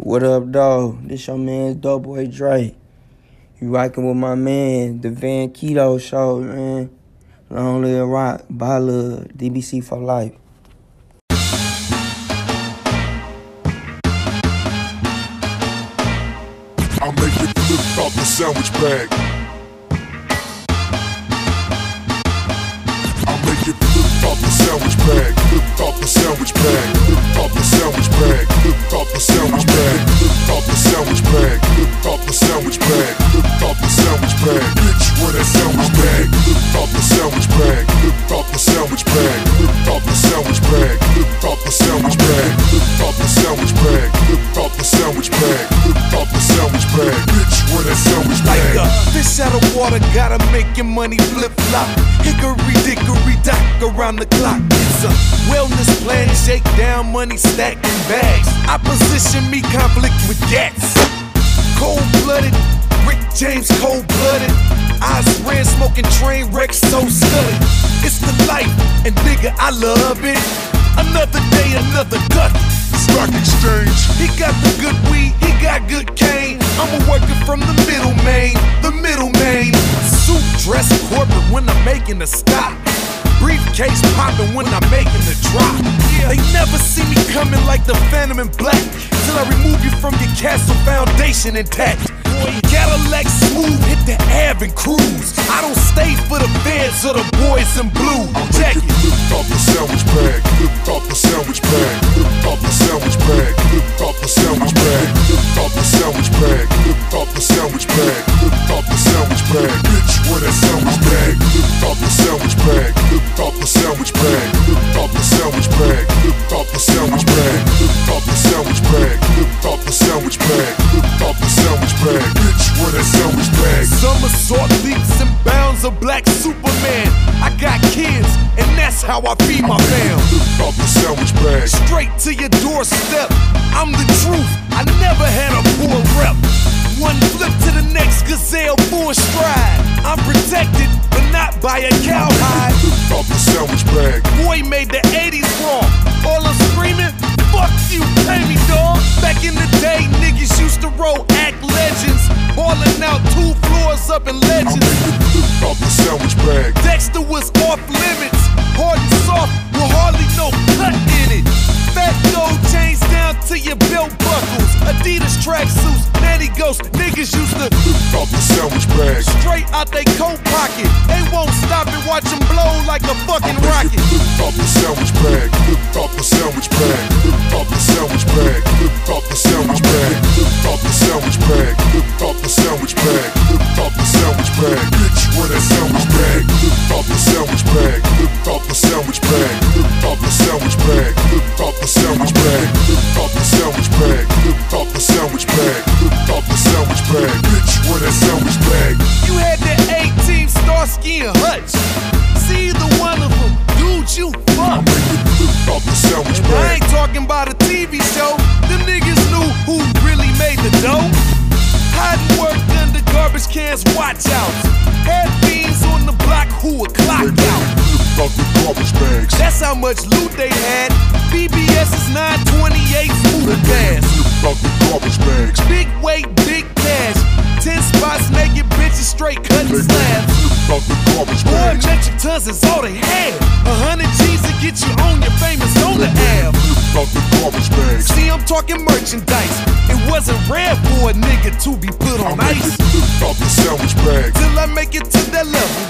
What up, dog? This your man, Doughboy Dre. You rocking with my man, The Van Keto Show, man. Long live rock, by love, DBC for life. I'll make it flip out the sandwich bag. I'll make it flip out the sandwich bag. Flip out the sandwich bag. Flip out the sandwich bag. Flip out the sandwich bag. Flip out the sandwich bag. Flip out the sandwich bag. Flip out the sandwich bag. Bitch, where that sandwich bag? Flip out the sandwich bag. Flip out the sandwich bag. Flip out the sandwich bag. Flip out the sandwich bag. Flip out the sandwich bag. Flip out the sandwich bag. Flip out the sandwich bag. Bitch, where that sandwich bag? Like a fish out of water, gotta make your money flip flop. Hickory dickory dock around the clock. It's a wellness plan, shake down money, stacking bags. Opposition me, conflict with gats. Cold blooded, Rick James, cold blooded. Eyes red, smoking train wreck, so silly. It's the life, and nigga, I love it. Another day, another cut. Stock Exchange. He got the good weed, he got good cane. I'ma work it from the middle main, the middle main. Suit dress corporate when I'm making a stop. Briefcase popping when I'm making the drop. They never see me coming like the Phantom in Black, till I remove you from your castle foundation intact. Cadillac smooth, hit the Ave and cruise. I don't stay for the feds or the boys in blue. Check it. Flip off the sandwich bag. Flip off the sandwich bag. Flip off the sandwich bag. Flip off the sandwich bag. Flip off the sandwich bag. Flip off the sandwich bag. Flip off the sandwich bag. Bitch, where that sandwich bag? Flip off the sandwich bag. Flip off the sandwich bag. Flip off the sandwich bag. Flip off the sandwich bag. Flip off the sandwich bag. Flip off the sandwich bag. Flip off the sandwich bag. Bitch, where that sandwich bag? Somersault leaps and bounds of black Superman. I got kids, and that's how I feed my fam. Flip off the sandwich bag. Straight to your doorstep. I'm the truth. I never had a poor rep. One flip to the next gazelle, full stride. I'm protected, but not by a cowhide. Flip off the sandwich bag. Boy made the 80s wrong. All I'm screaming, fuck you, pay me, dog. Back in the day, niggas used to roll act legends. Ballin' out 2 floors up in Legends. Flip off the sandwich bag. Dexter was off limits. Hard and soft with hardly no cut in it. Fat gold chains down to your belt buckles. Adidas tracksuits, nanny ghosts, niggas used to flip off the sandwich bag. Straight out they coat pocket. They won't stop and watch them blow like a fucking rocket. Flip off the sandwich bag. Flip off the sandwich bag. Flip off the sandwich bag. Flip off the sandwich bag. Flip off the sandwich bag. Flip off the sandwich bag. Flip off the sandwich bag. Bitch, where that sandwich bag? Flip off the sandwich bag. Flip off the sandwich bag. Flip off the sandwich bag. Flip off the sandwich bag. Flip off the sandwich bag. Flip off the sandwich bag. Flip off the sandwich bag. Bitch, where that sandwich bag? You had that 18 Starsky and Hutch. See either one of them, dude, you fuck. Flip off the sandwich bag. I ain't talking about a TV show. Them niggas knew who really made the dough. Hiding work under garbage cans, watch out. Had fiends on the block who would clock out. Out the garbage bags. That's how much loot they had. BBS is 928 moving fast. Out the garbage bags. Big weight, big cash. 10 spots, naked bitches, straight cutting slabs. Out the garbage bags. 4 metric tons is all they had. 100 G's to get you on your famous on the app. Out the garbage bags. See, I'm talking merchandise. It wasn't rare for a nigga to be put on ice. Out the sandwich bag. Till I make it to that level.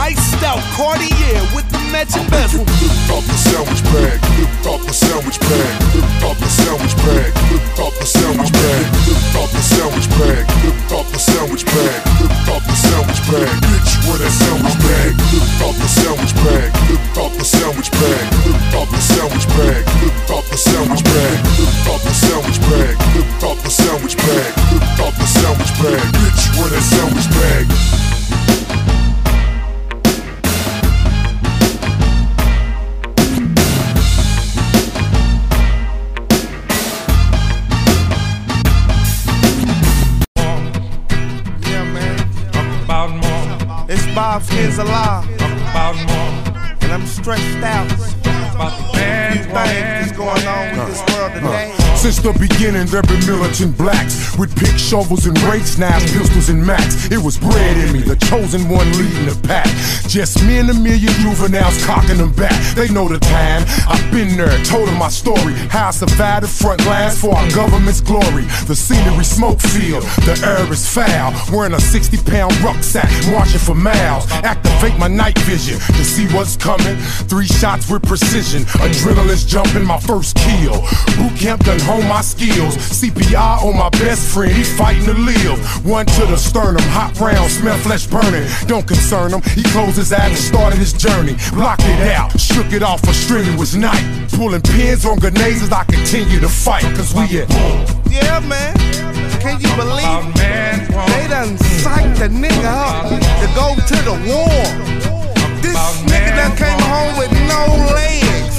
Iced out Cartier with the matching bezel. Flip off the sandwich bag. Flip off the sandwich bag. Flip off the sandwich bag. Flip off the sandwich bag. Flip off the sandwich bag. Flip off the sandwich bag. Flip off the sandwich bag. Bitch, where that sandwich bag? Flip off the sandwich bag. Flip off the sandwich bag. Flip off the sandwich bag. Flip off the sandwich bag. Flip off the sandwich bag. Flip off the sandwich bag. Flip off the sandwich bag. Bitch, where that sandwich bag? Kids alive, and I'm stressed out. About the bad things going on with this world today. Since the beginning, there been militant blacks with pick shovels and rakes, knives, pistols and max. It was bred in me, the chosen one leading the pack. Just me and a million juveniles cocking them back. They know the time, I've been there, told them my story, how I survived the front lines for our government's glory. The scenery smoke field, the air is foul, wearing a 60-pound rucksack, marching for miles. Activate my night vision to see what's coming. 3 shots with precision, adrenaline's jumping, my first kill. Boot camp done hone my skills, CPI on my best friend, he fighting to live. One to the sternum, hot round, smell flesh burning. Don't concern him, he closed his eyes and started his journey. Blocked it out, shook it off a strenuous night. Pulling pins on grenades as I continue to fight, cause we at home. Yeah, man. Can you believe they done psyched the nigga up to go to the war? This nigga done came home with no legs.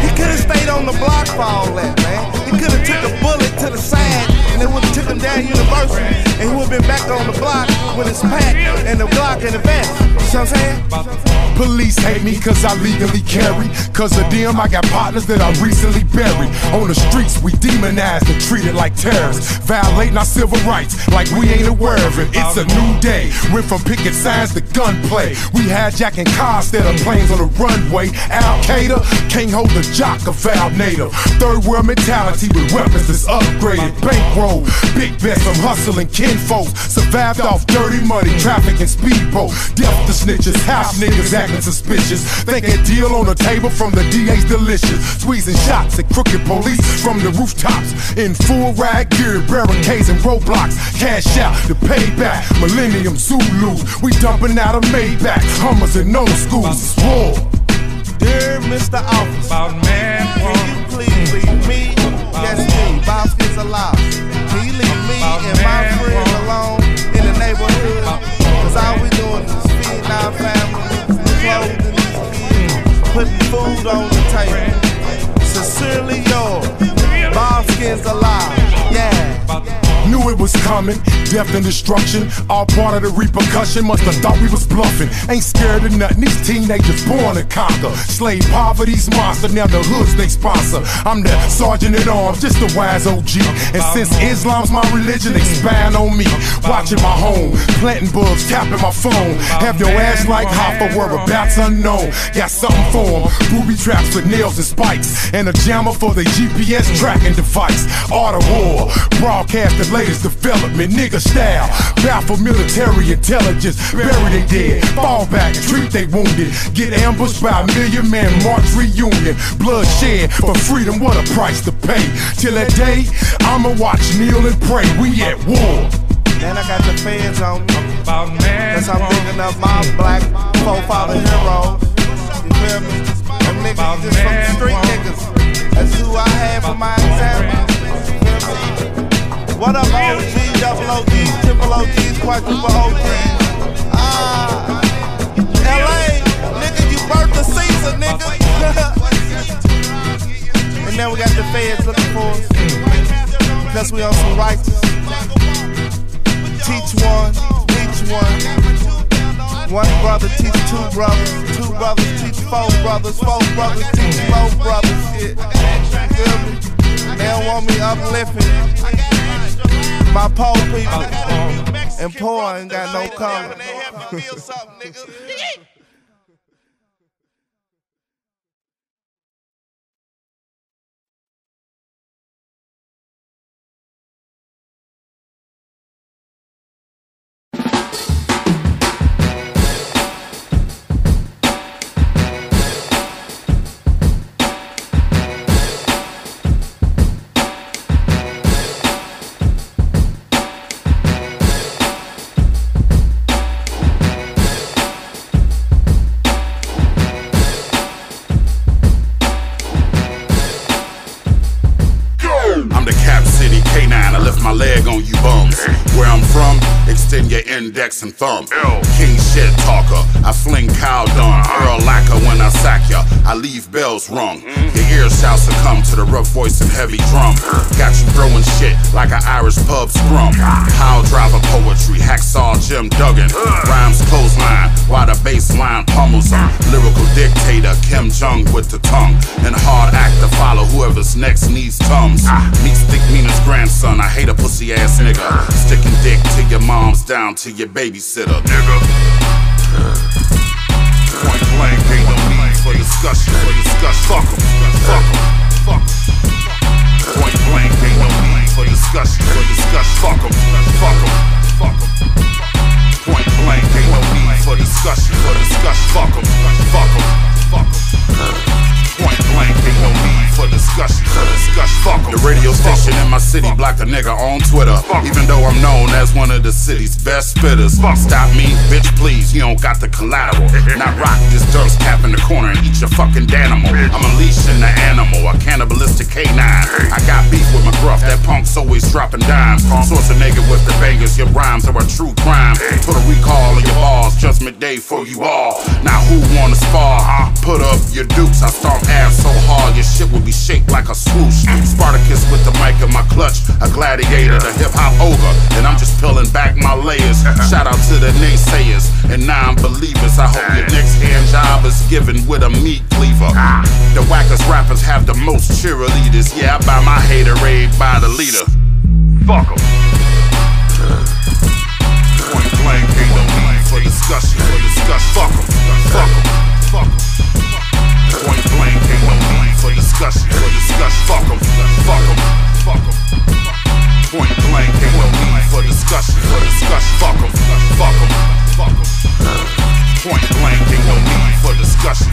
He could have stayed on the block for all that, man. He could have took a bullet to the side and it would have took him down University, and he would have been back on the block with his pack and the block in the back. You know what I'm saying? Police hate me cause I legally carry. Cause of them I got partners that I recently buried. On the streets we demonized and treated like terrorists, violating our civil rights like we ain't aware of it. It's a new day, went from picket signs to gunplay. We hijacking cars instead of planes on the runway. Al-Qaeda can't hold the jock of Val Native. Third world mentality with weapons that's upgraded. Bankroll, big bets from hustling kinfolks. Survived off dirty money, traffic and speedboat. Death to snitches, house niggas acting suspicious. Thinking deal on the table from the DA's delicious. Squeezing shots at crooked police from the rooftops. In full ride gear, barricades and roadblocks. Cash out to payback, Millennium Zulus. We dumping out of Maybach, Hummers and no schools. War. Dear Mr. Officer, can you please leave me? Yes, me. Bob is alive. Can you leave me and my friend alone in the neighborhood? Cause all we doing is feeding our family, clothing these kids, putting food on the table. Sincerely yours, Bob is alive. Yeah. Knew it was coming, death and destruction, all part of the repercussion, must have thought we was bluffing. Ain't scared of nothing, these teenagers born to conquer. Slave poverty's monster, now the hoods they sponsor. I'm the sergeant at arms, just a wise OG. And since Islam's my religion, they spying on me. Watching my home, planting bugs, tapping my phone. Have your ass like Hoffa, whereabouts unknown. Got something for them, booby traps with nails and spikes, and a jammer for the GPS tracking device. Art of war, broadcasting latest development, nigga style. Baffle military intelligence, bury they dead, fall back, treat they wounded. Get ambushed by a million man march reunion. Bloodshed for freedom, what a price to pay. Till that day, I'ma watch, kneel and pray. We at war. And I got the fans on me, cause I'm thinking of my black forefather heroes. You feel me? Them niggas just from the street niggas. That's who I had for my example. You feel me? What up, OG, double OGs, triple OGs, quadruple OGs? LA, nigga, you birthed the Caesar, nigga. And now we got the feds looking for us, because we on some righteous. Teach one, teach one. One brother, teach two brothers. Two brothers, teach four brothers. Four brothers, teach four brothers. Shit, feel me? They don't want me uplifting. My poor people and poor ain't got no color. extend your index and thumb. Ew. King shit talker, I fling cow dung. Earl lacquer when I sack ya, I leave bells rung. Your ears shall succumb to the rough voice and heavy drum. Got you throwing shit like an Irish pub scrum. How driver poetry, hacksaw Jim Duggan. Rhymes clothesline, while the bass line pummels them. Lyrical dictator, Kim Jong with the tongue. And hard act to follow, whoever's next needs tums. Meets Thick Mina's grandson, I hate a pussy ass nigga. Sticking dick to your mom's down to your babysitter, nigga. Point blank, ain't no need for discussion. Fuck 'em, fuck 'em, fuck 'em. Point blank, ain't no need for discussion. Fuck 'em, fuck 'em, fuck 'em. Point blank, ain't no need for discussion. Fuck 'em, fuck 'em, fuck 'em. Point blank, ain't no need for discussion. Fuck 'em. The radio station in my city blocked a nigga on Twitter, even though I'm known as one of the city's best spitters. Stop me, bitch, please. You don't got the collateral. Not rock this durst cap in the corner and eat your fucking danimal. I'm unleashing the animal, a cannibalistic canine. I got beef with McGruff, that punk's always dropping dimes. Source a nigga with the bangers, your rhymes are a true crime. Total recall of your balls, judgment day for you all. Now who wanna spar? Put up your dukes, I stomp ass so hard your shit will be shaped like a swoosh. Spartacus with the mic in my clutch, a gladiator, a hip-hop ogre, and I'm just peeling back my layers. Shout out to the naysayers and non-believers. I hope your next hand job is given with a meat cleaver. The wackest rappers have the most cheerleaders. Yeah, I buy my haterade by the leader. Fuck 'em. Point blank, ain't no need for discussion. Fuck 'em, fuck 'em, fuck 'em. Point blank, ain't no need for discussion. Fuck 'em, fuck 'em, fuck 'em. Point blank, ain't no need for discussion. Fuck 'em, fuck 'em, fuck 'em. Point blank, ain't no need for discussion.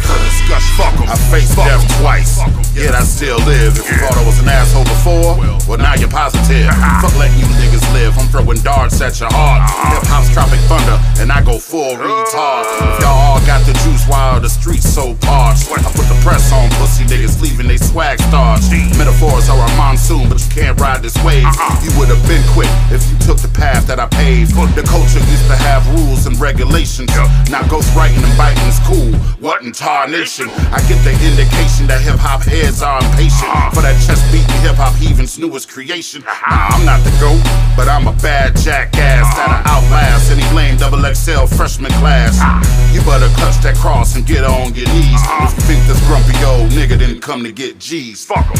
Fuck 'em. I faced death twice, yet I still live. If you thought I was an asshole before, well now you're positive. Fuck letting you niggas live, I'm throwing darts at your heart. Hip hop's Tropic Thunder, and I go full retard. If y'all all got the juice while the streets so parched, I put the press on pussy niggas, leaving they swag starched. Metaphors are a monsoon, but you can't ride this wave. You would have been quick if you took the path that I paved. The culture used to have rules and regulations. Now ghostwriting and biting is cool. What in tar nation? I get the indication that hip hop heads are impatient for that chest beating hip hop heathen's newest creation. Nah, I'm not the GOAT, but I'm a bad jackass that'll outlast any lame XXL freshman class. You better clutch that cross and get on your knees. If you think this grumpy old nigga didn't come to get G's, fuck 'em.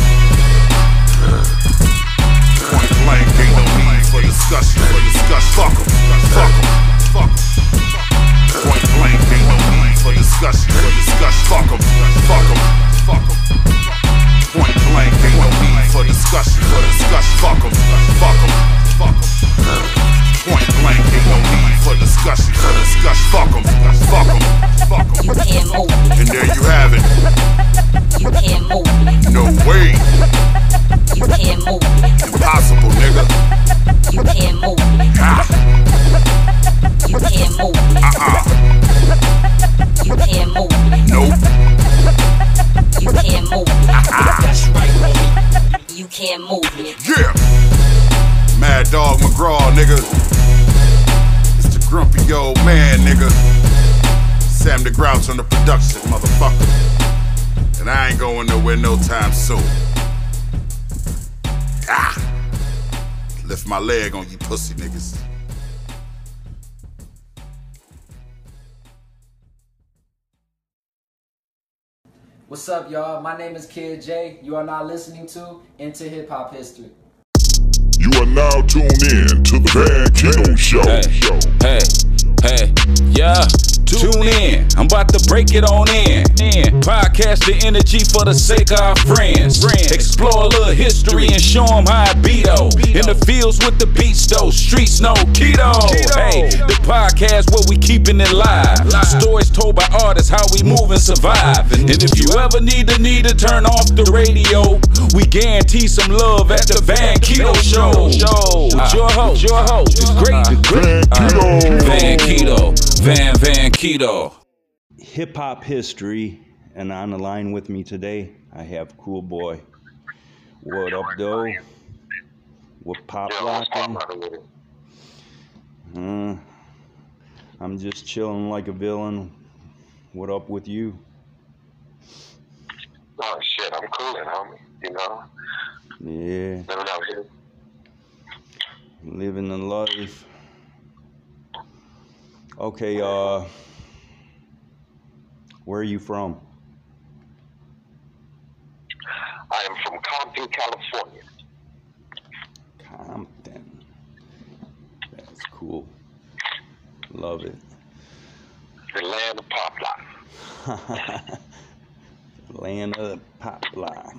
Point blank, ain't no need for discussion. Fuck 'em, fuck 'em, fuck 'em. Point blank, ain't no need for discussion. Fuck 'em, fuck 'em, fuck 'em. Point blank, ain't no need for discussion. Fuck 'em, fuck 'em, fuck 'em. Point blank, ain't no need for discussion. Fuck 'em, fuck 'em, fuck 'em. You can't move me. And there you have it. You can't move me. No way. You can't move me. Impossible, nigga. You can't move me. You can't move me. You can't move me. Nope. You can't move me. That's right, homie. You can't move me. Yeah. Mad Dog McGraw, nigga. Grumpy old man, nigga. Sam the Grouch on the production, motherfucker. And I ain't going nowhere no time soon. Lift my leg on you pussy niggas. What's up, y'all? My name is Kid J. You are now listening to Into Hip Hop History. You are now tuned in to the Van Keto Show. Hey, hey, yeah, tune in. I'm about to break it on in. Podcast the energy for the sake of our friends. Explore a little history and show them how it be though. In the fields with the beats though, streets no keto. Hey, the podcast where we keeping it live. Stories told by artists how we move and survive. And if you ever need to turn off the radio, we guarantee some love at the Van Keto Show. Your host, the great Van Keto, Van Keto. Hip hop history, and on the line with me today, I have Cool Boy. What up, though? What pop locking? I'm just chilling like a villain. What up with you? Oh shit, I'm coolin', homie. You know. Yeah. Living out here. Living the life. Okay. Where are you from? I am from Compton, California. Compton. That's cool. Love it. The land of pop lock. The land of the pop lock.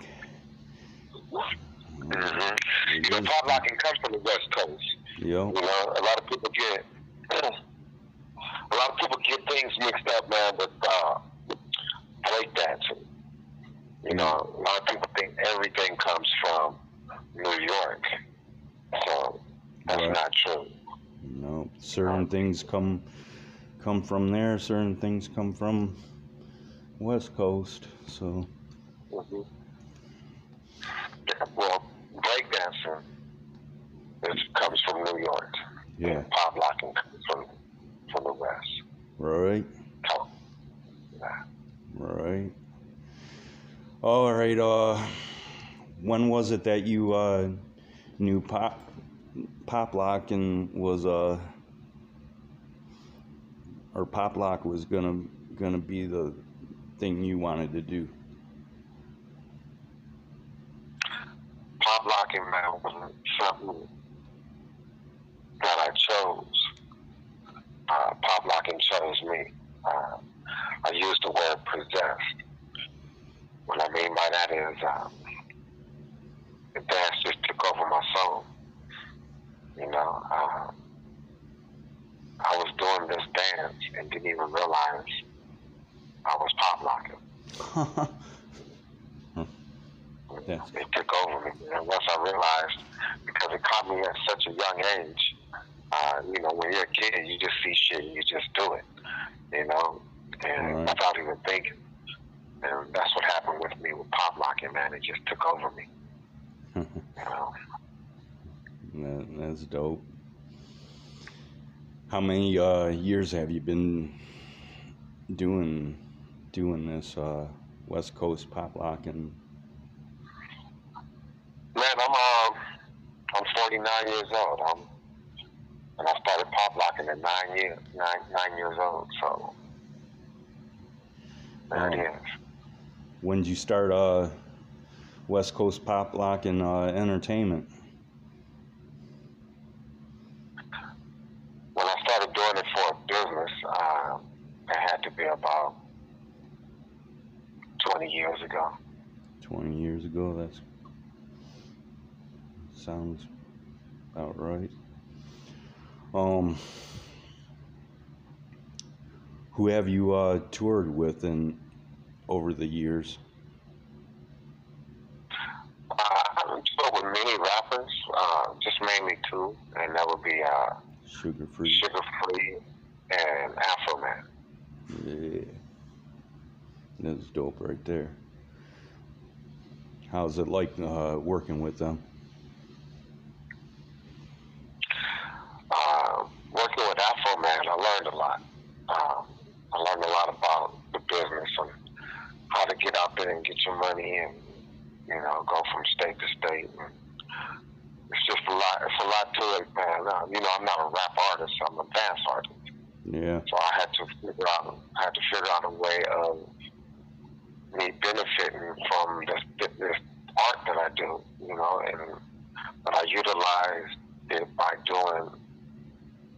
Mm-hmm. You know, pop lock can come from the West Coast. Yo. You know, a lot of people get things mixed up, man, with break dancing. You know, a lot of people think everything comes from New York. So that's not true. No, certain things come from there. Certain things come from West Coast. So. Mm-hmm. Yeah, well, breakdancing comes from New York. Yeah. And pop locking comes from the West. Right. Oh. Yeah. Right. All right. When was it that you knew pop lock and was or pop lock was gonna be the thing you wanted to do? Pop locking, man, wasn't something that I chose. Pop locking chose me. I used the word possessed. What I mean by that is the dance just took over my soul. You know, I was doing this dance and didn't even realize I was pop locking. Yeah. It took over me, and once I realized, because it caught me at such a young age, you know, when you're a kid, you just see shit, and you just do it, you know, and without even thinking, and that's what happened with me with pop locking, man. It just took over me, you know. That's dope. How many years have you been doing this West Coast pop locking? Man, I'm 49 years old. And I started pop locking at 9 years old. So 9 years. When did you start West Coast pop locking entertainment? When I started doing it for a business, it had to be about 20 years ago. 20 years ago. That's. Sounds about right. Who have you toured with over the years? I've toured with many rappers, just mainly two, and that would be Sugar Free, and Afro Man. Yeah, that's dope right there. How's it like working with them? Money and, you know, go from state to state. And it's just a lot. It's a lot to it, man. You know, I'm not a rap artist. I'm a dance artist. Yeah. So I had to figure out a way of me benefiting from this art that I do. You know, and but I utilized it by doing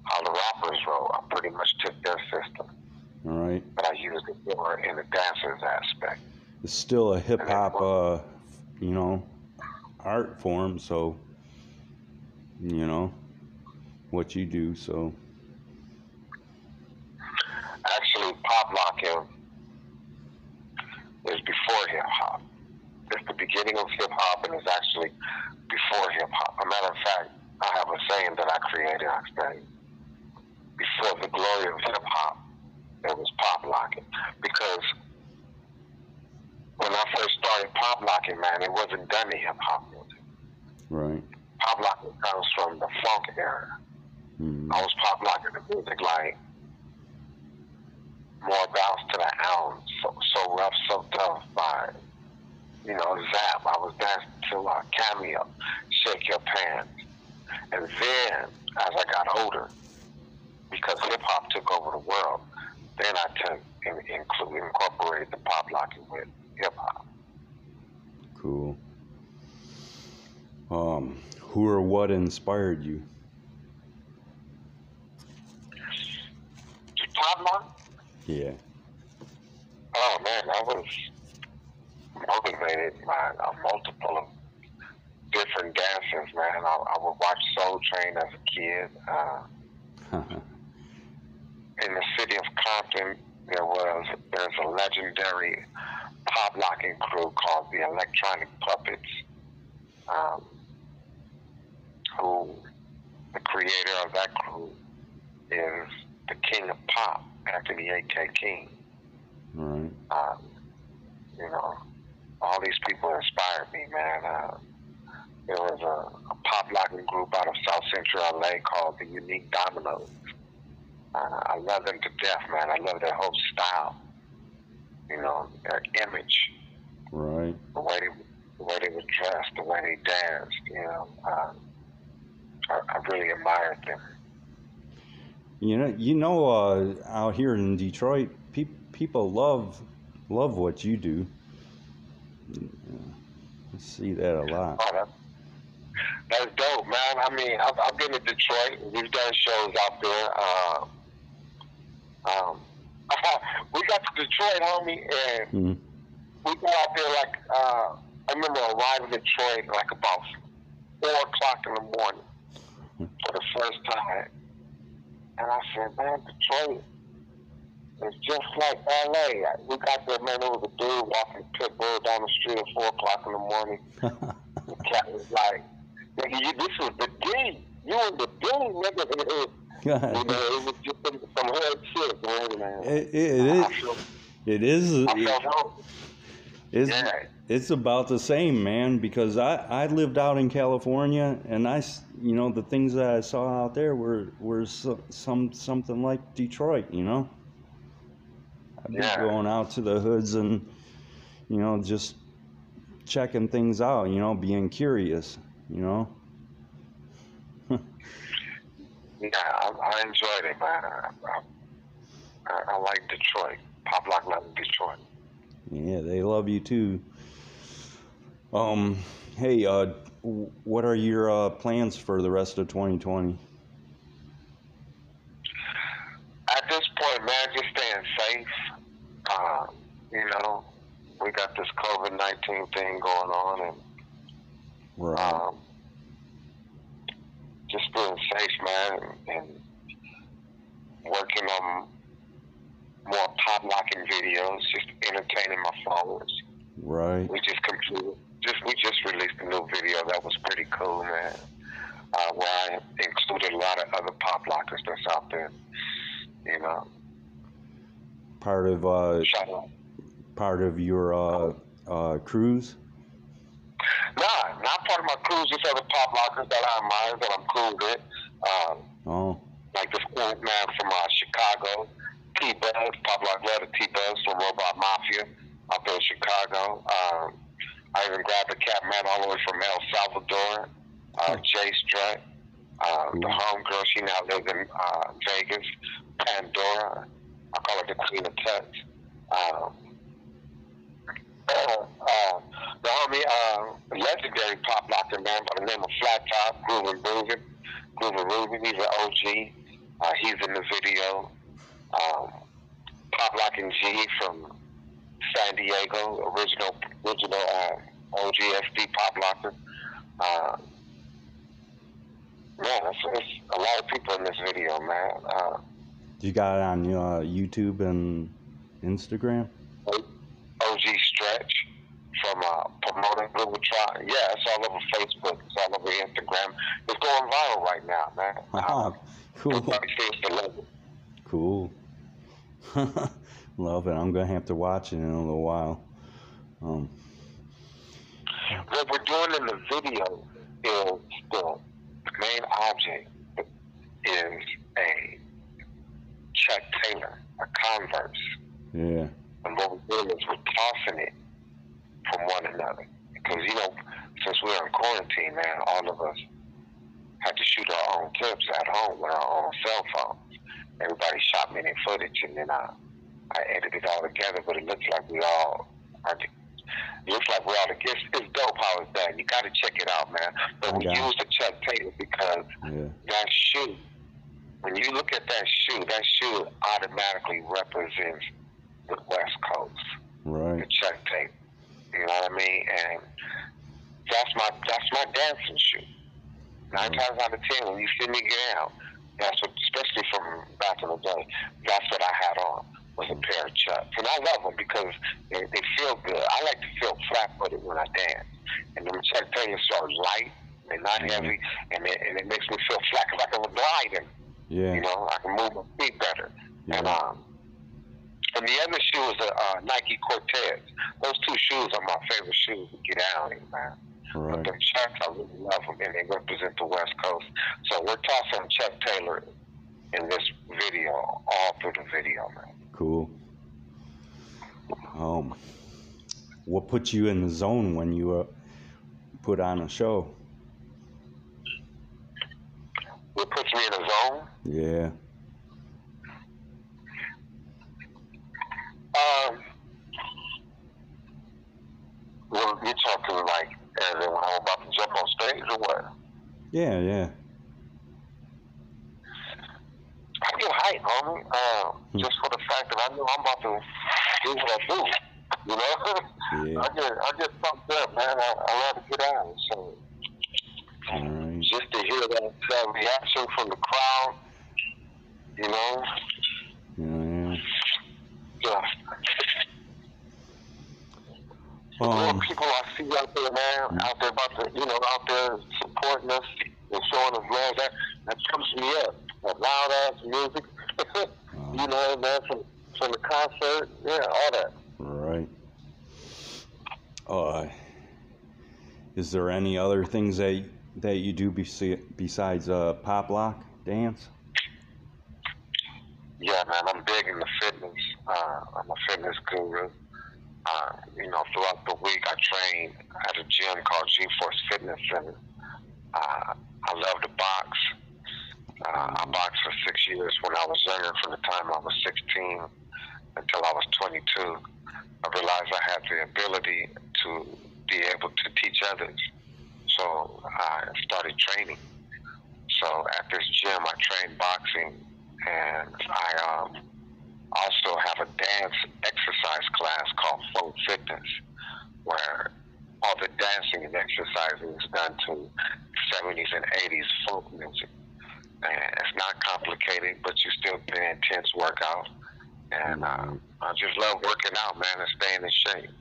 how the rappers roll. I pretty much took their system. All right. But I used it more in the dancers aspect. It's still a hip-hop, you know, art form, so, you know, what you do, so. Actually, pop locking is before hip-hop. It's the beginning of hip-hop, and it's actually before hip-hop. As a matter of fact, I have a saying that I created, I say, before the glory of hip-hop, it was pop locking, because when I first started pop locking, man, it wasn't done in hip hop music. Right. Pop locking comes from the funk era. I was pop locking the music like more bounce to the ounce, so rough, so tough by, you know, Zap. I was dancing to Cameo, Shake Your Pants. And then, as I got older, because hip-hop took over the world, then I took and incorporated the pop locking with hip-hop. Cool. Who or what inspired you? Pop locking? Yeah. Oh, man, I was motivated by a multiple of different dances, man. I would watch Soul Train as a kid. In the city of Compton, there's a legendary pop locking crew called the Electronic Puppets, who the creator of that crew is the King of Pop, after the AK King. Right. You know, all these people inspired me, man. There was a pop locking group out of South Central LA called the Unique Dominoes. I love them to death, man. I love their whole style, you know, their image. Right. The way they were dressed, the way they danced, you know. I really admired them. Out here in Detroit, people love what you do. I see that a lot. Oh, that's dope, man. I mean, I've been to Detroit. We've done shows out there. We got to Detroit, homie, and we go out there like, I remember arriving in Detroit like about 4 o'clock in the morning for the first time. And I said, man, Detroit is just like L.A. We got there, man, there was a dude walking pit bull down the street at 4 o'clock in the morning. The cat was like, nigga, this is the D. You in the D, nigga. You know, it was just some hood shit, man. It's about the same, man, because I lived out in California, and the things that I saw out there were something like Detroit, you know? I've been going out to the hoods and, just checking things out, being curious, I enjoyed it, man. I like Detroit. Pop Lock loves Detroit. Yeah, they love you too. Hey, what are your plans for the rest of 2020? At this point, man, just staying safe. We got this COVID-19 thing going on, and right. Just being safe, man, and working on more pop locking videos, just entertaining my followers. Right. We just completed. We just released a new video that was pretty cool, man. Where I included a lot of other pop lockers that's out there. You know. Part of your crews. Nah, not part of my crews. Just other pop lockers that I admire that I'm cool with. Like this old man from Chicago, T Buzz, pop lock letter T Buzz from Robot Mafia out there in Chicago. I even grabbed a cat man all the way from El Salvador, Jay Strut, the homegirl, she now lives in Vegas, Pandora, I call her the Queen of Touch. The homie, legendary pop locker man by the name of Flat Top, Groovin' Rubin, he's an OG, he's in the video. Pop Locking G from San Diego, original OGSD pop locker. Man, it's a lot of people in this video, man. You got it on YouTube and Instagram? OG Stretch from Promoting Global Trial. Yeah, it's all over Facebook. It's all over Instagram. It's going viral right now, man. Cool. Cool. Love it. I'm going to have to watch it in a little while. What we're doing in the video is the main object is Yeah. And what we're doing is we're tossing it from one another. Because, you know, since we're in quarantine, man, all of us had to shoot our own clips at home with our own cell phones. Everybody shot minute footage, and then I edited it all together, but it looks like we all are against. It's dope how it's done. You got to check it out, man. But we used the Chuck Taylor because that shoe, when you look at that shoe automatically represents the West Coast. Right. The Chuck Taylor. You know what I mean? And that's my dancing shoe. 9 times out of 10, when you see me get out, that's what, especially from back in the day, that's what I had on. Was a pair of Chucks, and I love them because they feel good. I like to feel flat-footed when I dance, and them Chuck Taylors are light, they're not heavy, and it makes me feel flat because I can glide them. Yeah, you know, I can move my feet better. Yeah. And the other shoe is a Nike Cortez. Those two shoes are my favorite shoes to get out in, man. Right. But the Chucks, I really love them, and they represent the West Coast. So we're tossing Chuck Taylor in this video, all through the video, man. Cool. What put you in the zone when you put on a show? What puts me in the zone? Yeah. Well, you're talking like as in when I'm about to jump on stage or what? Yeah, yeah. I get hype, homie, just for the fact that I know I'm about to do what I do, you know? Yeah. I get fucked up, man. I love to get out, so. Right. Just to hear that reaction from the crowd, you know? Yeah, yeah. The more people I see out there, man, out there about to, you know, out there supporting us and showing us love, that pumps me up. That loud ass music, you know, man, from the concert, yeah, all that. Right. Is there any other things that you do besides pop lock dance? Yeah, man, I'm big into fitness. I'm a fitness guru. You know, throughout the week, I train at a gym called G-Force Fitness Center. I love to box. I boxed for 6 years when I was younger, from the time I was 16 until I was 22. I realized I had the ability to be able to teach others. So I started training. So at this gym, I trained boxing, and I also have a dance exercise class called Flow Fitness, where all the dancing and exercising is done to 70s and 80s folk music. And it's not complicated, but you still do an intense workout. And I just love working out, man, and staying in shape.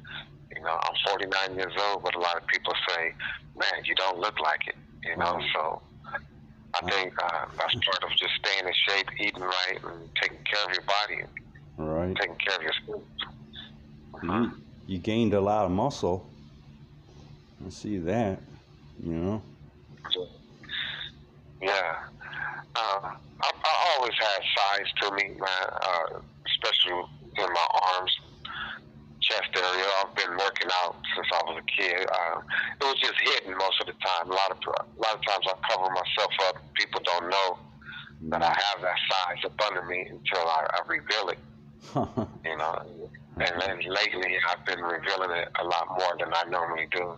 You know, I'm 49 years old, but a lot of people say, man, you don't look like it, you know? So I think that's part of just staying in shape, eating right, and taking care of your body. Right. Taking care of your food. You gained a lot of muscle. I see that, you know? Yeah. I always had size to me, man, especially in my arms, chest area. I've been working out since I was a kid. It was just hidden most of the time. A lot of times I cover myself up. People don't know that I have that size up under me until I reveal it, you know. And then lately I've been revealing it a lot more than I normally do.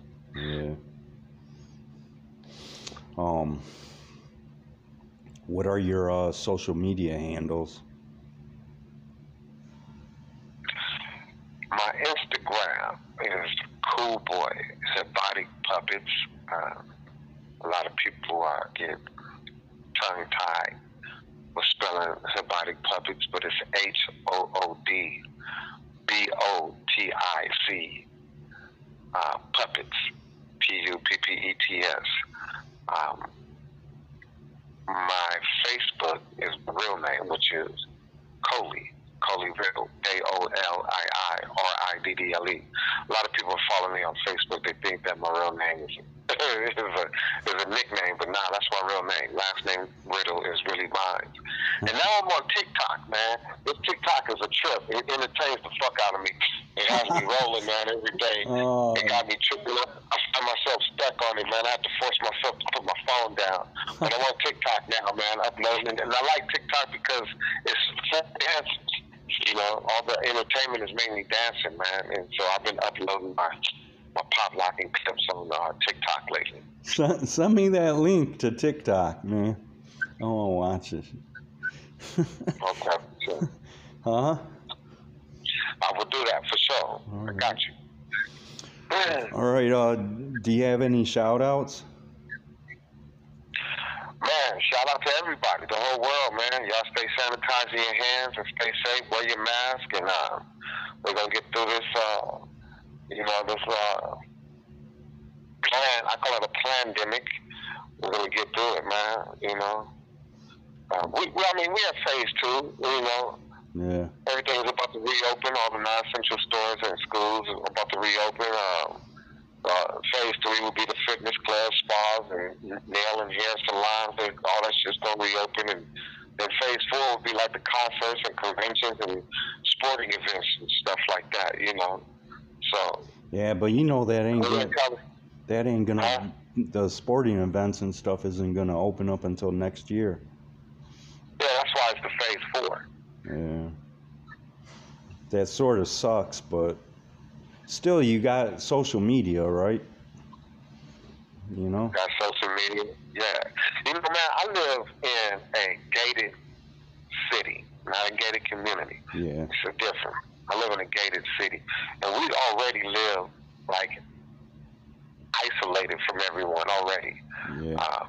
Yeah. What are your social media handles? My Instagram is Cool Boy. It's Electronic Puppets. A lot of people get tongue-tied with spelling Electronic Puppets, but it's HOODBOTIC Puppets. PUPPETS. My Facebook is my real name, which is Coley Riddle, K-O-L-I-I-R-I-D-D-L-E. A lot of people follow me on Facebook. They think that my real name is is a nickname, but nah, that's my real name. Last name Riddle is really mine. And now I'm on TikTok, man. This TikTok is a trip. It entertains the fuck out of me. It has me rolling, man, every day. Oh. It got me tripping up. I find myself stuck on it, man. I have to force myself to put my phone down. But I'm on TikTok now, man. And I like TikTok because it's dancers. You know, all the entertainment is mainly dancing, man. And so I've been uploading my pop locking clips on TikTok lately. Send me that link to TikTok, man. I want to watch it. Okay, sure. Huh? I will do that for sure. Right. I got you. All right. Do you have any shout outs? Man, shout out to everybody, the whole world, man. Y'all stay sanitizing your hands and stay safe. Wear your mask, and we're gonna get through this. Plan. I call it a plandemic. We're gonna get through it, man. You know, we're at phase 2. You know, yeah. Everything is about to reopen. All the non-essential stores and schools are about to reopen. Phase 3 will be the fitness clubs, spas, and nail and hair salons, and all that shit's gonna reopen. And then phase 4 will be like the concerts and conventions and sporting events and stuff like that, you know. So yeah, but you know the sporting events and stuff isn't gonna open up until next year. Yeah, that's why it's the phase 4. Yeah, that sort of sucks, but. Still, you got social media, right? You know? Got social media, yeah. You know, man, I live in a gated city, not a gated community. Yeah. It's so different. I live in a gated city. And we already live, like, isolated from everyone already. Yeah.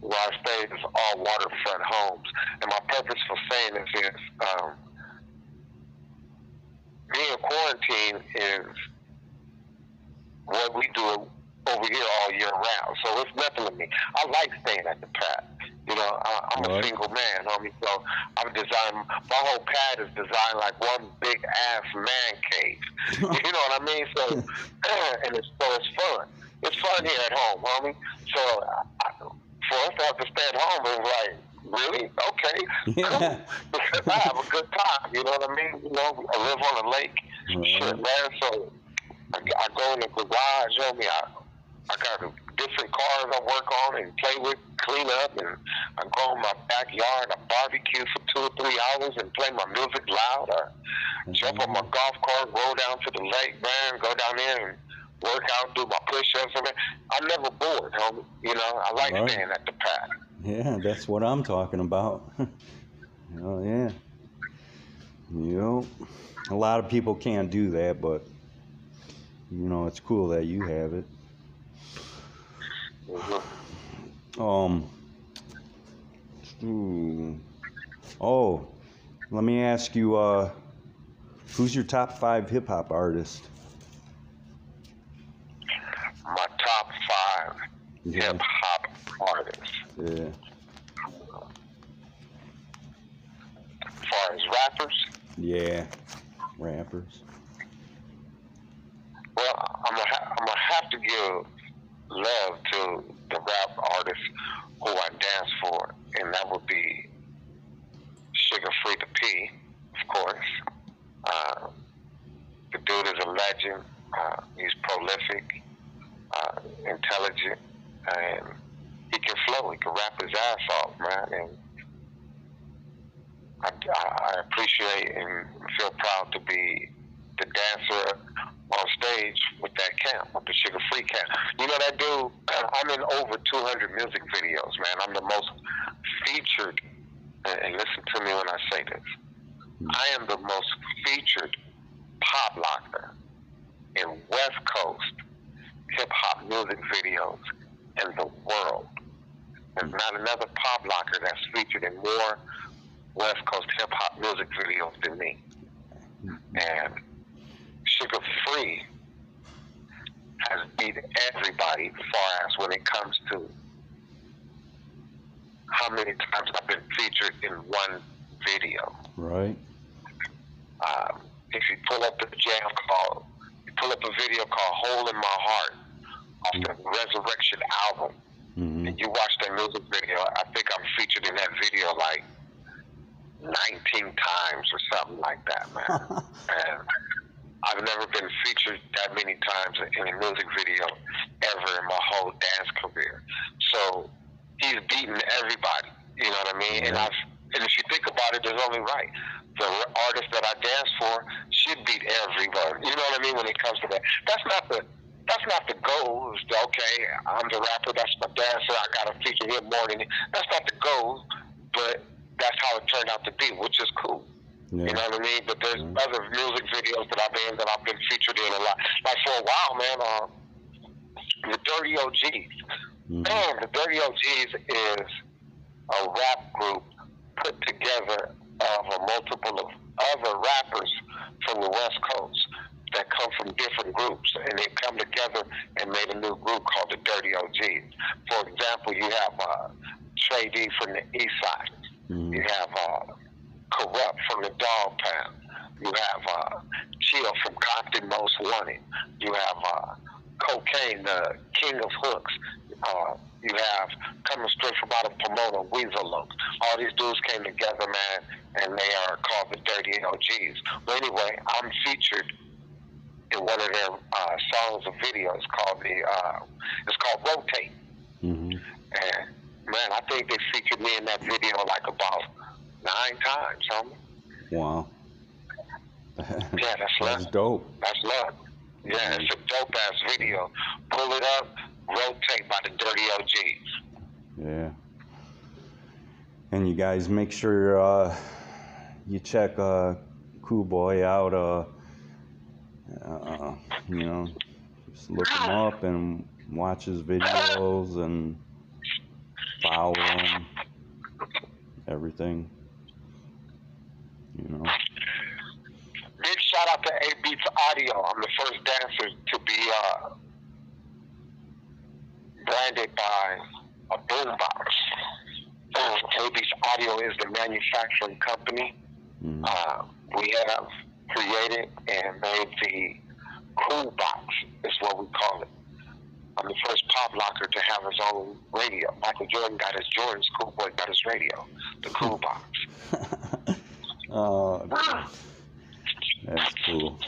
Where I stay is all waterfront homes. And my purpose for saying this is... being quarantined is what we do over here all year round, so it's nothing to me. I like staying at the pad. You know, I'm a single man, homie, so I'm designed, my whole pad is designed like one big ass man cave. You know what I mean? So, it's fun. It's fun here at home, homie. So, for us to have to stay at home is like, really? Okay. Yeah. Cool. I have a good time. You know what I mean? You know, I live on a lake. Right. Shit, man. So I go in the garage. You know me. I got different cars I work on and play with, clean up, and I go in my backyard. I barbecue for 2 or 3 hours and play my music loud. I jump on my golf cart, roll down to the lake, man. Go down there and work out, do my push-ups. I mean, I'm never bored, homie. You know, I like staying at the pad. Yeah, that's what I'm talking about. Oh, yeah. You know, a lot of people can't do that, but, you know, it's cool that you have it. Let me ask you, who's your top 5 hip-hop artist? My top 5 hip-hop artists. Yeah. As far as rappers? Yeah, rappers. Well, I'm gonna have to give love to the rap artists who I dance for, and that would be Sugar Free the P, of course. The dude is a legend. He's prolific, intelligent, and he can flow. He can rap his ass off, man. And I appreciate and feel proud to be the dancer on stage with that camp, with the Sugar Free camp. You know, that dude, I'm in over 200 music videos, man. I'm the most featured, and listen to me when I say this, I am the most featured pop locker in West Coast hip-hop music videos in the world. There's not another pop locker that's featured in more West Coast hip-hop music videos than me. And Sugar Free has beat everybody far as when it comes to how many times I've been featured in one video. Right. If you pull up a video called Hole in My Heart, the Resurrection album, mm-hmm. and you watch that music video, I think I'm featured in that video like 19 times or something like that, man. And I've never been featured that many times in a music video ever in my whole dance career. So he's beating everybody, you know what I mean? Yeah. And if you think about it, that's only right. The artist that I dance for should beat everyone. You know what I mean when it comes to that. That's not the goal. Okay, I'm the rapper. That's my dancer. I got to feature him more than him. That's not the goal, but that's how it turned out to be, which is cool. Yeah. You know what I mean? But there's mm-hmm. other music videos that I've been featured in a lot. Like for a while, man, the Dirty OGs. Mm-hmm. Man, the Dirty OGs is a rap group put together of a multiple of other rappers from the West Coast that come from different groups, and they come together and made a new group called the Dirty OGs. For example, you have Trey D from the East Side. Mm-hmm. You have Corrupt from the Dog Pound. You have Chill from Compton Most Wanted. You have Cocaine, the King of Hooks. You have coming straight from out of Pomona, Weasel Look. All these dudes came together, man, and they are called the Dirty OGs. Well, anyway, I'm featured in one of their songs or videos called it's called Rotate. Mm-hmm. And man, I think they featured me in that video like about 9 times, homie. Wow. Yeah, that's love. That's dope. That's love. Yeah, it's a dope ass video. Pull it up. Rotate by the Dirty OGs. Yeah. And you guys make sure you check Cool Boy out. You know, just look him up and watch his videos and follow him. Everything. You know. Big shout out to A Beats Audio. I'm the first dancer to be branded by a boombox. A Beats Audio is the manufacturing company. Mm-hmm. We have created and made the Cool Box, is what we call it. I'm the first pop locker to have his own radio. Michael Jordan got his Jordan, Cool Boy got his radio, the Cool Box. That's cool.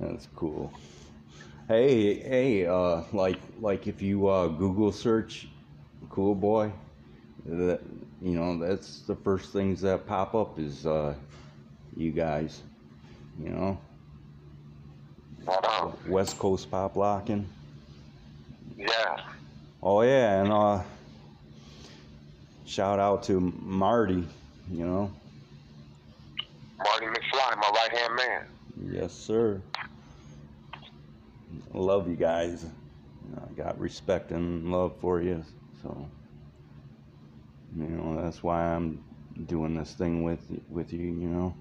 That's cool. Hey, like if you Google search Cool Boy, that, you know, that's the first things that pop up is you guys, you know, West Coast pop locking. Yeah. Oh yeah, and shout out to Marty, you know. Marty McFly, my right-hand man. Yes, sir. Love you guys. I got respect and love for you. So, you know, that's why I'm doing this thing with you, you know.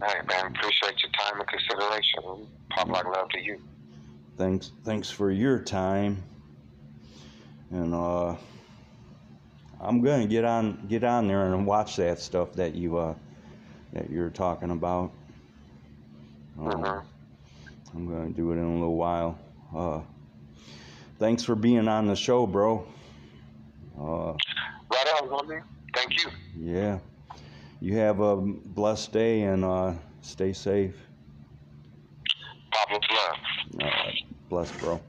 All right, man. Appreciate your time and consideration. Pop like love to you. Thanks for your time. And I'm gonna get on there and watch that stuff that you're talking about. I'm gonna do it in a little while. Thanks for being on the show, bro. Right on, homie. Thank you. Yeah. You have a blessed day and stay safe. Pablo's love. All right. Bless, bro.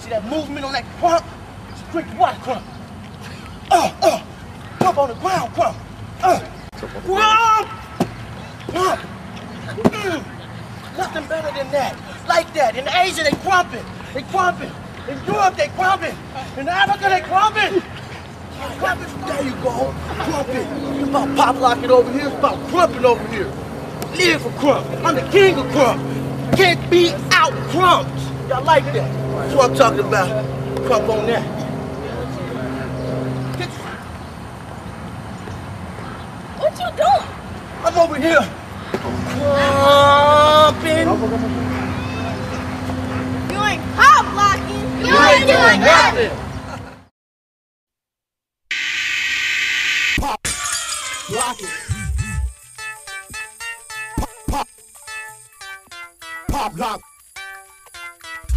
See that movement on that crump? Straight white crump. Crump on the ground, crump. Nothing better than that. Like that. In Asia, they crumping. They crumping. In Europe, they crumping. In Africa, they crumping. There you go. Crumping. It's about pop locking over here. It's about crumping over here. Live for crump. I'm the king of crump. Can't be out crumped. Y'all like that? That's what I'm talking about. Crump on that. I'm over here. Crumpin'. You ain't pop locking. You ain't doing nothing. Pop locking. pop lock.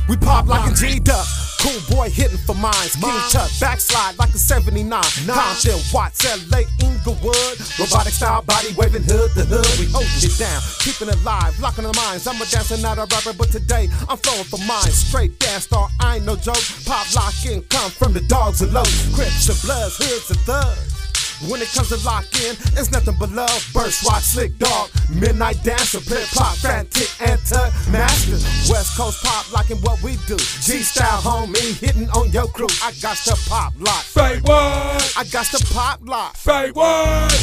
We pop like a G-Duck. Cool Boy hitting for mines. King Chuck backslide like a 79. Compton, Watts, L.A., Inglewood. Robotic style body waving hood to hood. We hold it down, keeping it live, locking the minds. I'm a dancer, not a rapper, but today I'm flowing for mine. Straight dance star, I ain't no joke. Pop locking come from the dogs and lows. Crips and bloods, hoods and thugs. When it comes to lock-in, it's nothing but love. Burst, rock, slick, dog, midnight dancer, pit pop, frantic, anti-master. West Coast pop, locking what we do. G-style, homie, hitting on your crew. I got the pop lock. Fake what? I got the pop lock. Fake what?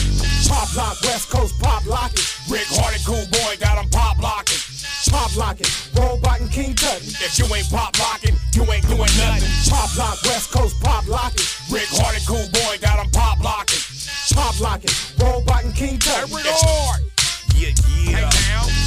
Pop lock, West Coast pop locking. Rick Hardy, Cool Boy, got him pop locking. Pop locking, Robot and King Tutton. If you ain't pop locking, you ain't doing nothing. Pop lock, West Coast pop locking. Rick Hardy, Cool Boy, got him pop locking. Pop locking, Robot and King Tutton. Yeah.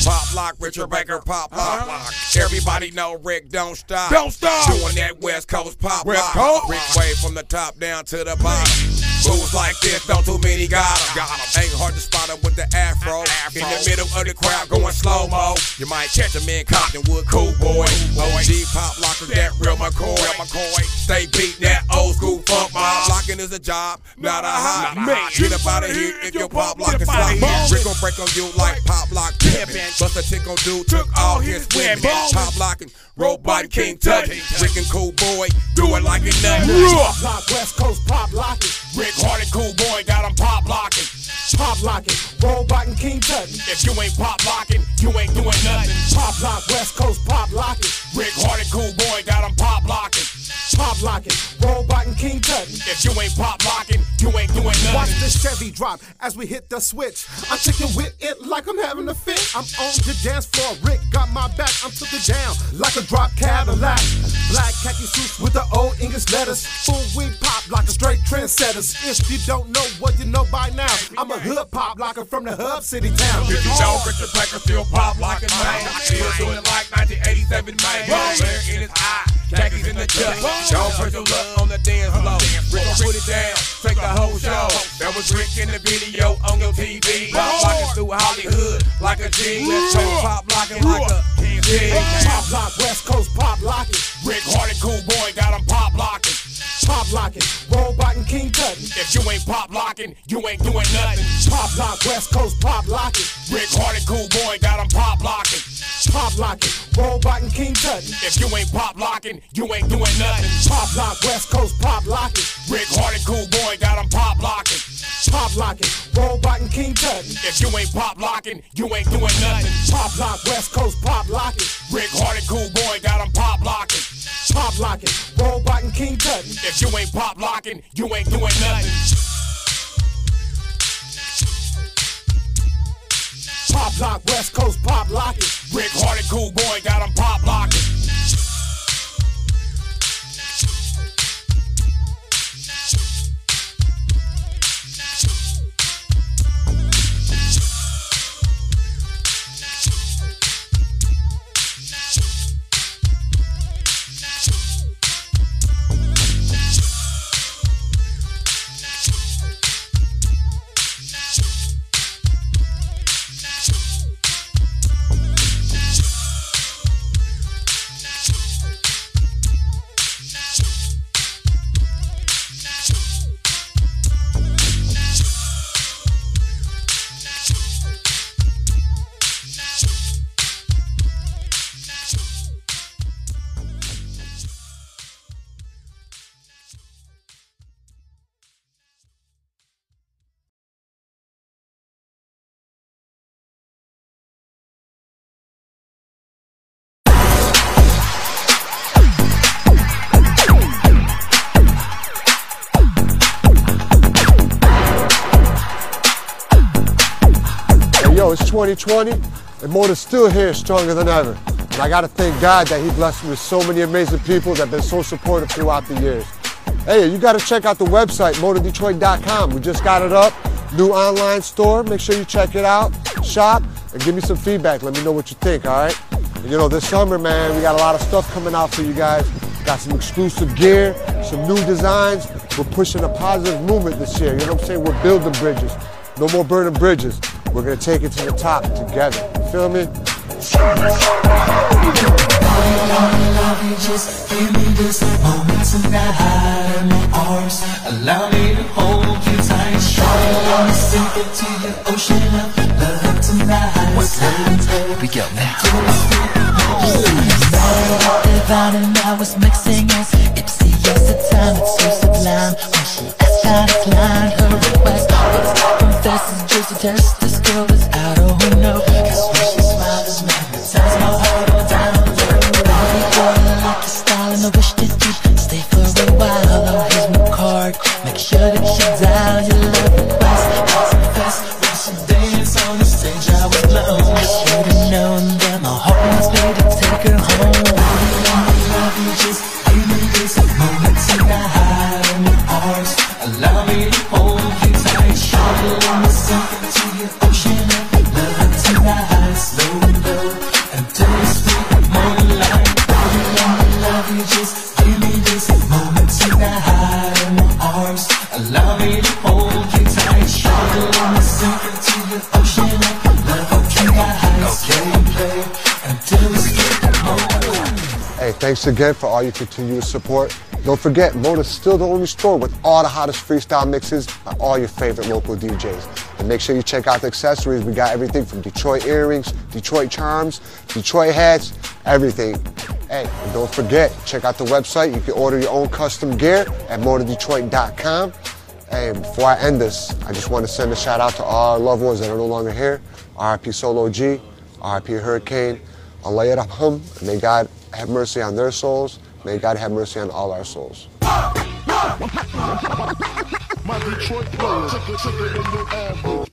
Pop lock, Richard Baker, pop lock. Everybody know Rick don't stop. Don't stop. Doing that West Coast pop lock. Rick way from the top down to the bottom. Moves like this, don't too many got em. Ain't hard to spot him with the afro. In the middle of the crowd going slow-mo. You might catch him in Compton with Cool Boy. OG pop locker, that real McCoy. Stay beatin' that old school funk mob. Locking is a job, not a hobby. Get up out of here if your pop lockin' sloppy. Rick gon' break on you like pop lock pimpin'. Bust a tick on dude, took all his women. Pop lockin', Robot King Tutton. Rick and Cool Boy, do it like it's nothing. Pop lock, West Coast pop lockin'. Hardy, Cool Boy, got him pop locking. Pop locking, Robot and King Tutton. If you ain't pop locking, you ain't doing nothing. Pop lock, West Coast pop locking. Rick Hardy, Cool Boy, got him pop locking. Pop locking, Robot and King Tutton. If you ain't pop locking, you ain't doing nothing. Watch the Chevy drop as we hit the switch. I'm chicken with it like I'm having a fit. I'm on the dance floor, Rick got my back. I'm took it down like a drop Cadillac. Black khaki suits with the old English letters. Full we pop like a straight trendsetters. If you don't know what you know by now, I'm a hood pop locker from the hub city town. If you don't, Richard Blacker still pop locking, man. Still doing like 1987, man. Glare in his eye, khakis in the chuck. Don't put your luck on the dance floor. Rick put it down, take the whole show. That was Rick in the video on your TV. Pop locking through Hollywood like a G. Let's show pop locking like a G. Pop lock, West Coast pop locking. Rick Hardy, Cool Boy, got him pop locking. Pop locking, Robot and King Tutton. If you ain't pop locking, you ain't doing nothing. Pop lock, West Coast pop locking. Rick Hardy, Cool Boy, got him pop locking. Pop locking, Robot and King Tutton. If you ain't pop locking, you ain't doing nothing. Pop lock, West Coast pop locking. Rick Hardy, Cool Boy, got him pop locking. Pop locking, Robot and King Tutton. If you ain't pop locking, you ain't doing nothing. Pop lock, West Coast pop locking. Rick Hardy, Cool Boy, got him pop locking. Pop locking, Robot and King Tutton. If you ain't pop locking, you ain't doing nothing. Pop lock, West Coast pop locking. Rick Hardy, Cool Boy, got him pop locking. It's 2020 and more than still here stronger than ever. And I gotta thank God that he blessed me with so many amazing people that have been so supportive throughout the years. Hey, you gotta check out the website, MotorDetroit.com. We just got it up, new online store. Make sure you check it out, shop, and give me some feedback. Let me know what you think, all right? And you know, this summer, man, we got a lot of stuff coming out for you guys. Got some exclusive gear, some new designs. We're pushing a positive movement this year, you know what I'm saying? We're building bridges, no more burning bridges. We're gonna take it to the top together, you feel me? Just give me this moment tonight in my arms. Allow me to hold you tight. Shawty, let me sink into your ocean of love tonight. What's up? We go now. Sorry about it, and I was mixing us. Ipsy, yes, the time it's so sublime. When she asked how to climb her request, it's confess it's just a test. This girl is out of her nose. Cause when she smiles, it's magnetized my heart. I wish that you'd stay for a while. Oh, here's my card. Make sure that you dial your love request. Fast, fast, we should dance on the stage. I was blown. I should've known that my heart was made to take her home. I love you, just give me this moment tonight in your arms. Allow me to hold you tight. Shawty, let me sink into your ocean of love tonight. Slow and low until you speak moonlight. Just give me this moment tonight in my arms. Allow me to hold you tight. Shawty, let me sink into your ocean of love tonight. Hey, thanks again for all your continued support. Don't forget, Mona's still the only store with all the hottest freestyle mixes by all your favorite local DJs. And make sure you check out the accessories. We got everything from Detroit earrings, Detroit charms, Detroit hats, everything. Hey, and don't forget, check out the website. You can order your own custom gear at monadetroit.com. Hey, before I end this, I just want to send a shout out to all our loved ones that are no longer here. R.I.P. Solo G, R.I.P. Hurricane, Allah Yarhamhum, and may God have mercy on their souls. May God have mercy on all our souls. My Detroit players, ticket in your ambush.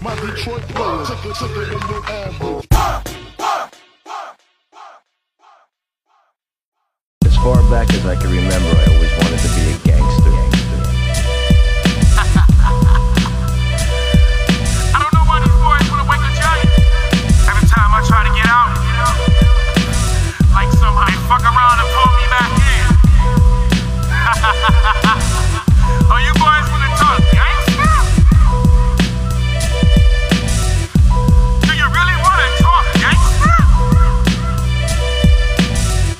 My Detroit players, ticket in your ambush. As far back as I can remember, I always wanted to be a gangster. I don't know why these boys want to wake a giant. Every time I try to get out, like somebody fuck around and pull me back in. Oh, you boys wanna talk gangsta? Do you really wanna talk gangsta?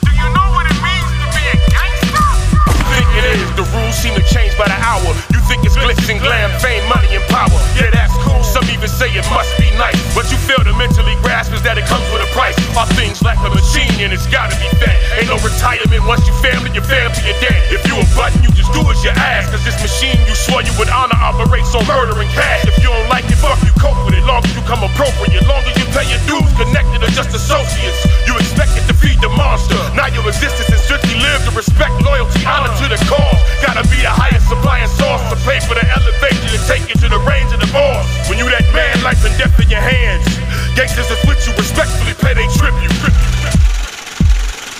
Do you know what it means to be a gangsta? You think it is, the rules seem to change by the hour. You think it's glitz and glam, fame, money and power. Yeah, that's cool, some even say it must be nice. But you fail to mentally grasp is that it comes with a price. Our things like a machine and it's gotta be fed. Ain't no retirement once you family, your family, you're dead. If you a button, you just do as you ask. Cause this machine you swore you would honor operates on murder and cash. If you don't like it, fuck, you cope with it. Long as you come appropriate, long as you pay your dues, connected or just associates. You expected to feed the monster. Now your existence is strictly lived to respect, loyalty, honor to the cause. Gotta be the highest supplying source to pay for the elevation and take you to the range of the boss. When you that man, life and death in your hands. Gangsters is with you, respectfully pay they tribute.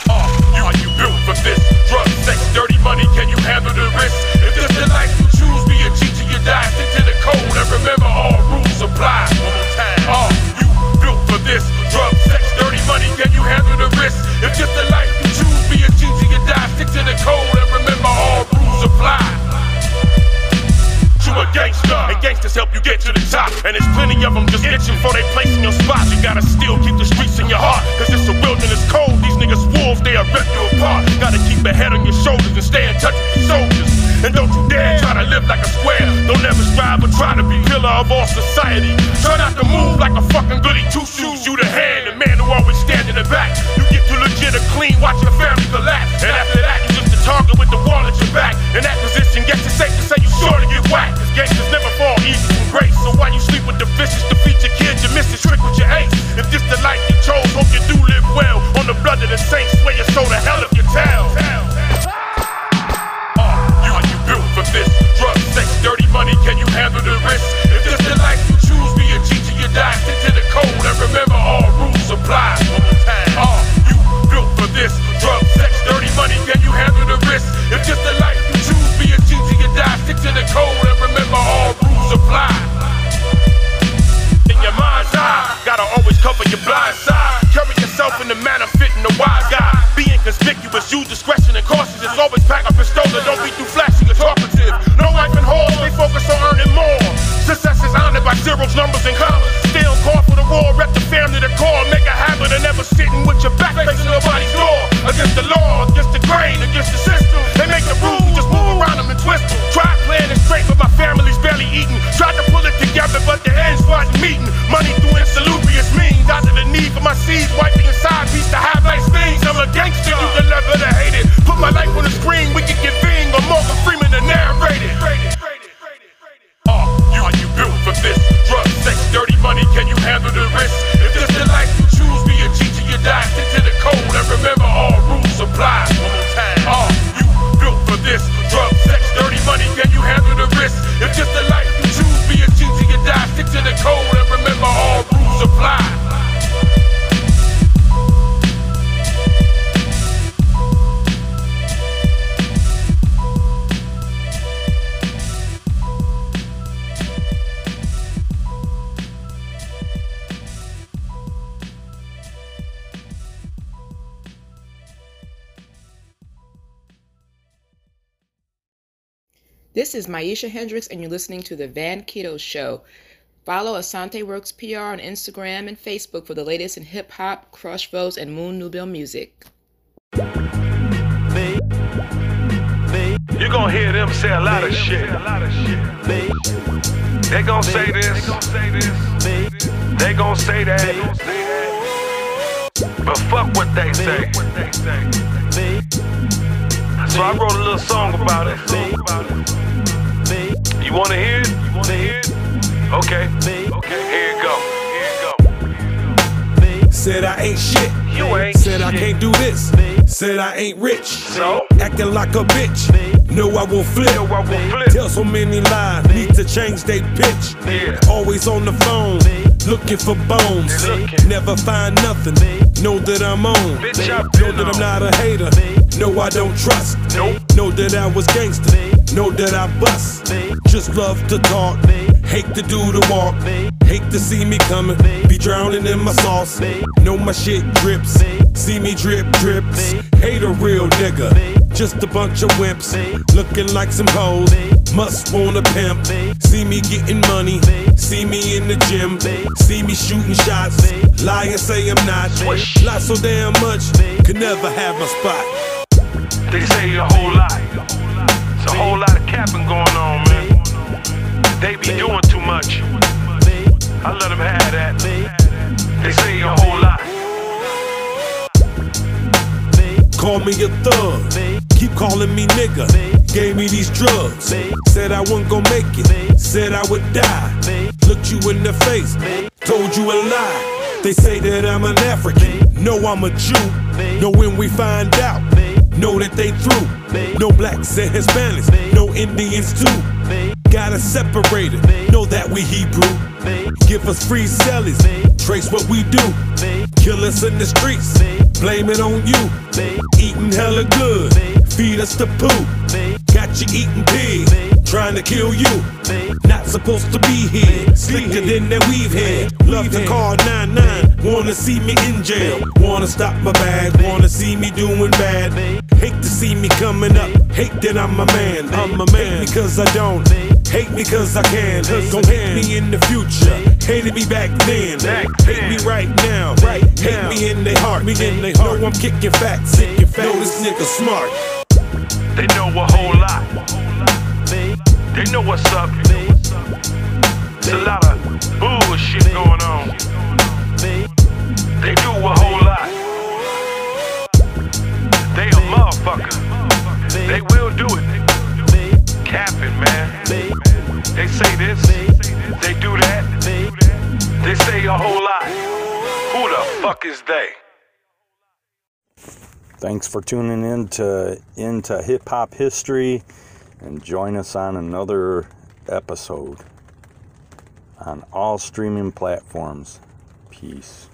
Are you built for this? Drugs, sex, dirty money, can you handle the risk? If this the life you choose, be a cheat till you die. Stick to the code and remember all rules apply. One more time. Are you built for this? Drugs, sex, dirty money, can you handle the risk? If this the life you choose, be a cheat till you die. Stick to the code and remember all rules apply. You a gangster, and gangsters help you get to the top. And there's plenty of them just itching for they place in your spot. You gotta still keep the streets in your heart, cause it's a wilderness cold. These niggas wolves, they'll rip you apart. Gotta keep a head on your shoulders and stay in touch with your soldiers. And don't you dare try to live like a square. Don't ever strive or try to be pillar of all society. Try not to move like a fucking goody two-shoes. You the head, the man who always stand in the back. You get too legit or clean, watch your family collapse. And after that, you just target with the wall at your back. In that position, guess it's safe to say you sure to get whacked. Cause gangsters never fall easy from grace. So why you sleep with the vicious, defeat your kids, you miss the trick with your ace. If this the life you chose, hope you do live well. On the blood of the saints, swear your soul to hell if you tell. Are you built for this? Drugs, sex, dirty money, can you handle the risk? If this the life you choose, be a cheat till you die. Stick to the code and remember all rules apply. One more time. Are you built for this? Drugs, sex, dirty money, can you handle the risk? If just the life you choose, be a cheat till you die. Stick to the code and remember all rules apply. In your mind's eye, gotta always cover your blind side. Carry yourself in the manner fitting the wise guy. Be inconspicuous, use discretion and cautious. It's always pack a pistola, don't be too flashy or talkative. No life in halls, they focus on earning more. Success is honored by zeros, numbers, and commas. Still call for the my seeds, wiping inside, piece to high nice things. I'm a gangster, you can love it or hate it. Put my life on the screen, we can convene. I'm Morgan Freeman to narrate it. Are you built for this? Drug, sex, dirty money, can you handle the risk? If this the life you choose, be a cheat till you die. Stick to the code and remember all rules apply. One more time. Are you built for this? Drug, sex, dirty money, can you handle the risk? If this the life you choose, be a cheat till you die. Stick to the code and remember all rules apply. This is Myesha Hendricks, and you're listening to The Van Keto Show. Follow Asante Works PR on Instagram and Facebook for the latest in hip-hop, crush votes, and Moon Nubile music. You're gonna hear them say a lot of shit. They gonna say this. They gonna say that. But fuck what they say. So I wrote a little song about it. You wanna hear it? Okay. Here you go. Said I ain't shit. You ain't said shit. I can't do this. Said I ain't rich. So acting like a bitch. No, I won't flip. Tell so many lies. Need to change they pitch. Yeah. Always on the phone. Looking for bones. Never find nothing. Know that I'm on. Bitch, know that I'm not a hater. No, I don't trust. Know that I was gangster. Know that I bust. Just love to talk. Hate to do the walk. Hate to see me coming. Be drowning in my sauce. Know my shit drips. See me drip drips. Hate a real nigga. Just a bunch of wimps. Looking like some hoes. Must wanna pimp. See me getting money. See me in the gym. See me shooting shots. Lie and say I'm not. Lie so damn much. Could never have my spot. They say a whole lot. A whole lot of capping going on, man. They be doing too much. I let them have that. They say a whole lot. Call me a thug. Keep calling me nigga. Gave me these drugs. Said I wasn't gon' make it. Said I would die. Looked you in the face. Told you a lie. They say that I'm an African. No, I'm a Jew. Know when we find out. Know that they through. No blacks and Hispanics. No Indians too. Gotta separate it. Know that we Hebrew. Give us free sellies. Trace what we do. Kill us in the streets. Blame it on you. Eating hella good. Feed us the poo. Got you eating pig. Trying to kill you. Not supposed to be here. Slicker than that weave head. Love to call 99. Wanna see me in jail. Wanna stop my bag. Wanna see me doing bad. Hate to see me coming up. Hate that I'm a man. I'm a man. Hate me cause I don't. Hate me cause I can. Gon' hate me in the future. Hated me back then. Hate me right now. Hate me in their heart. Know I'm kicking facts. Know this nigga smart. They know a whole lot. They know what's up. It's a lot of bullshit going on. They do a whole lot. They a motherfucker. They will do it. Capping, man. They say this. They do that. They say a whole lot. Who the fuck is they? Thanks for tuning in to Into Hip Hop History. And join us on another episode on all streaming platforms. Peace.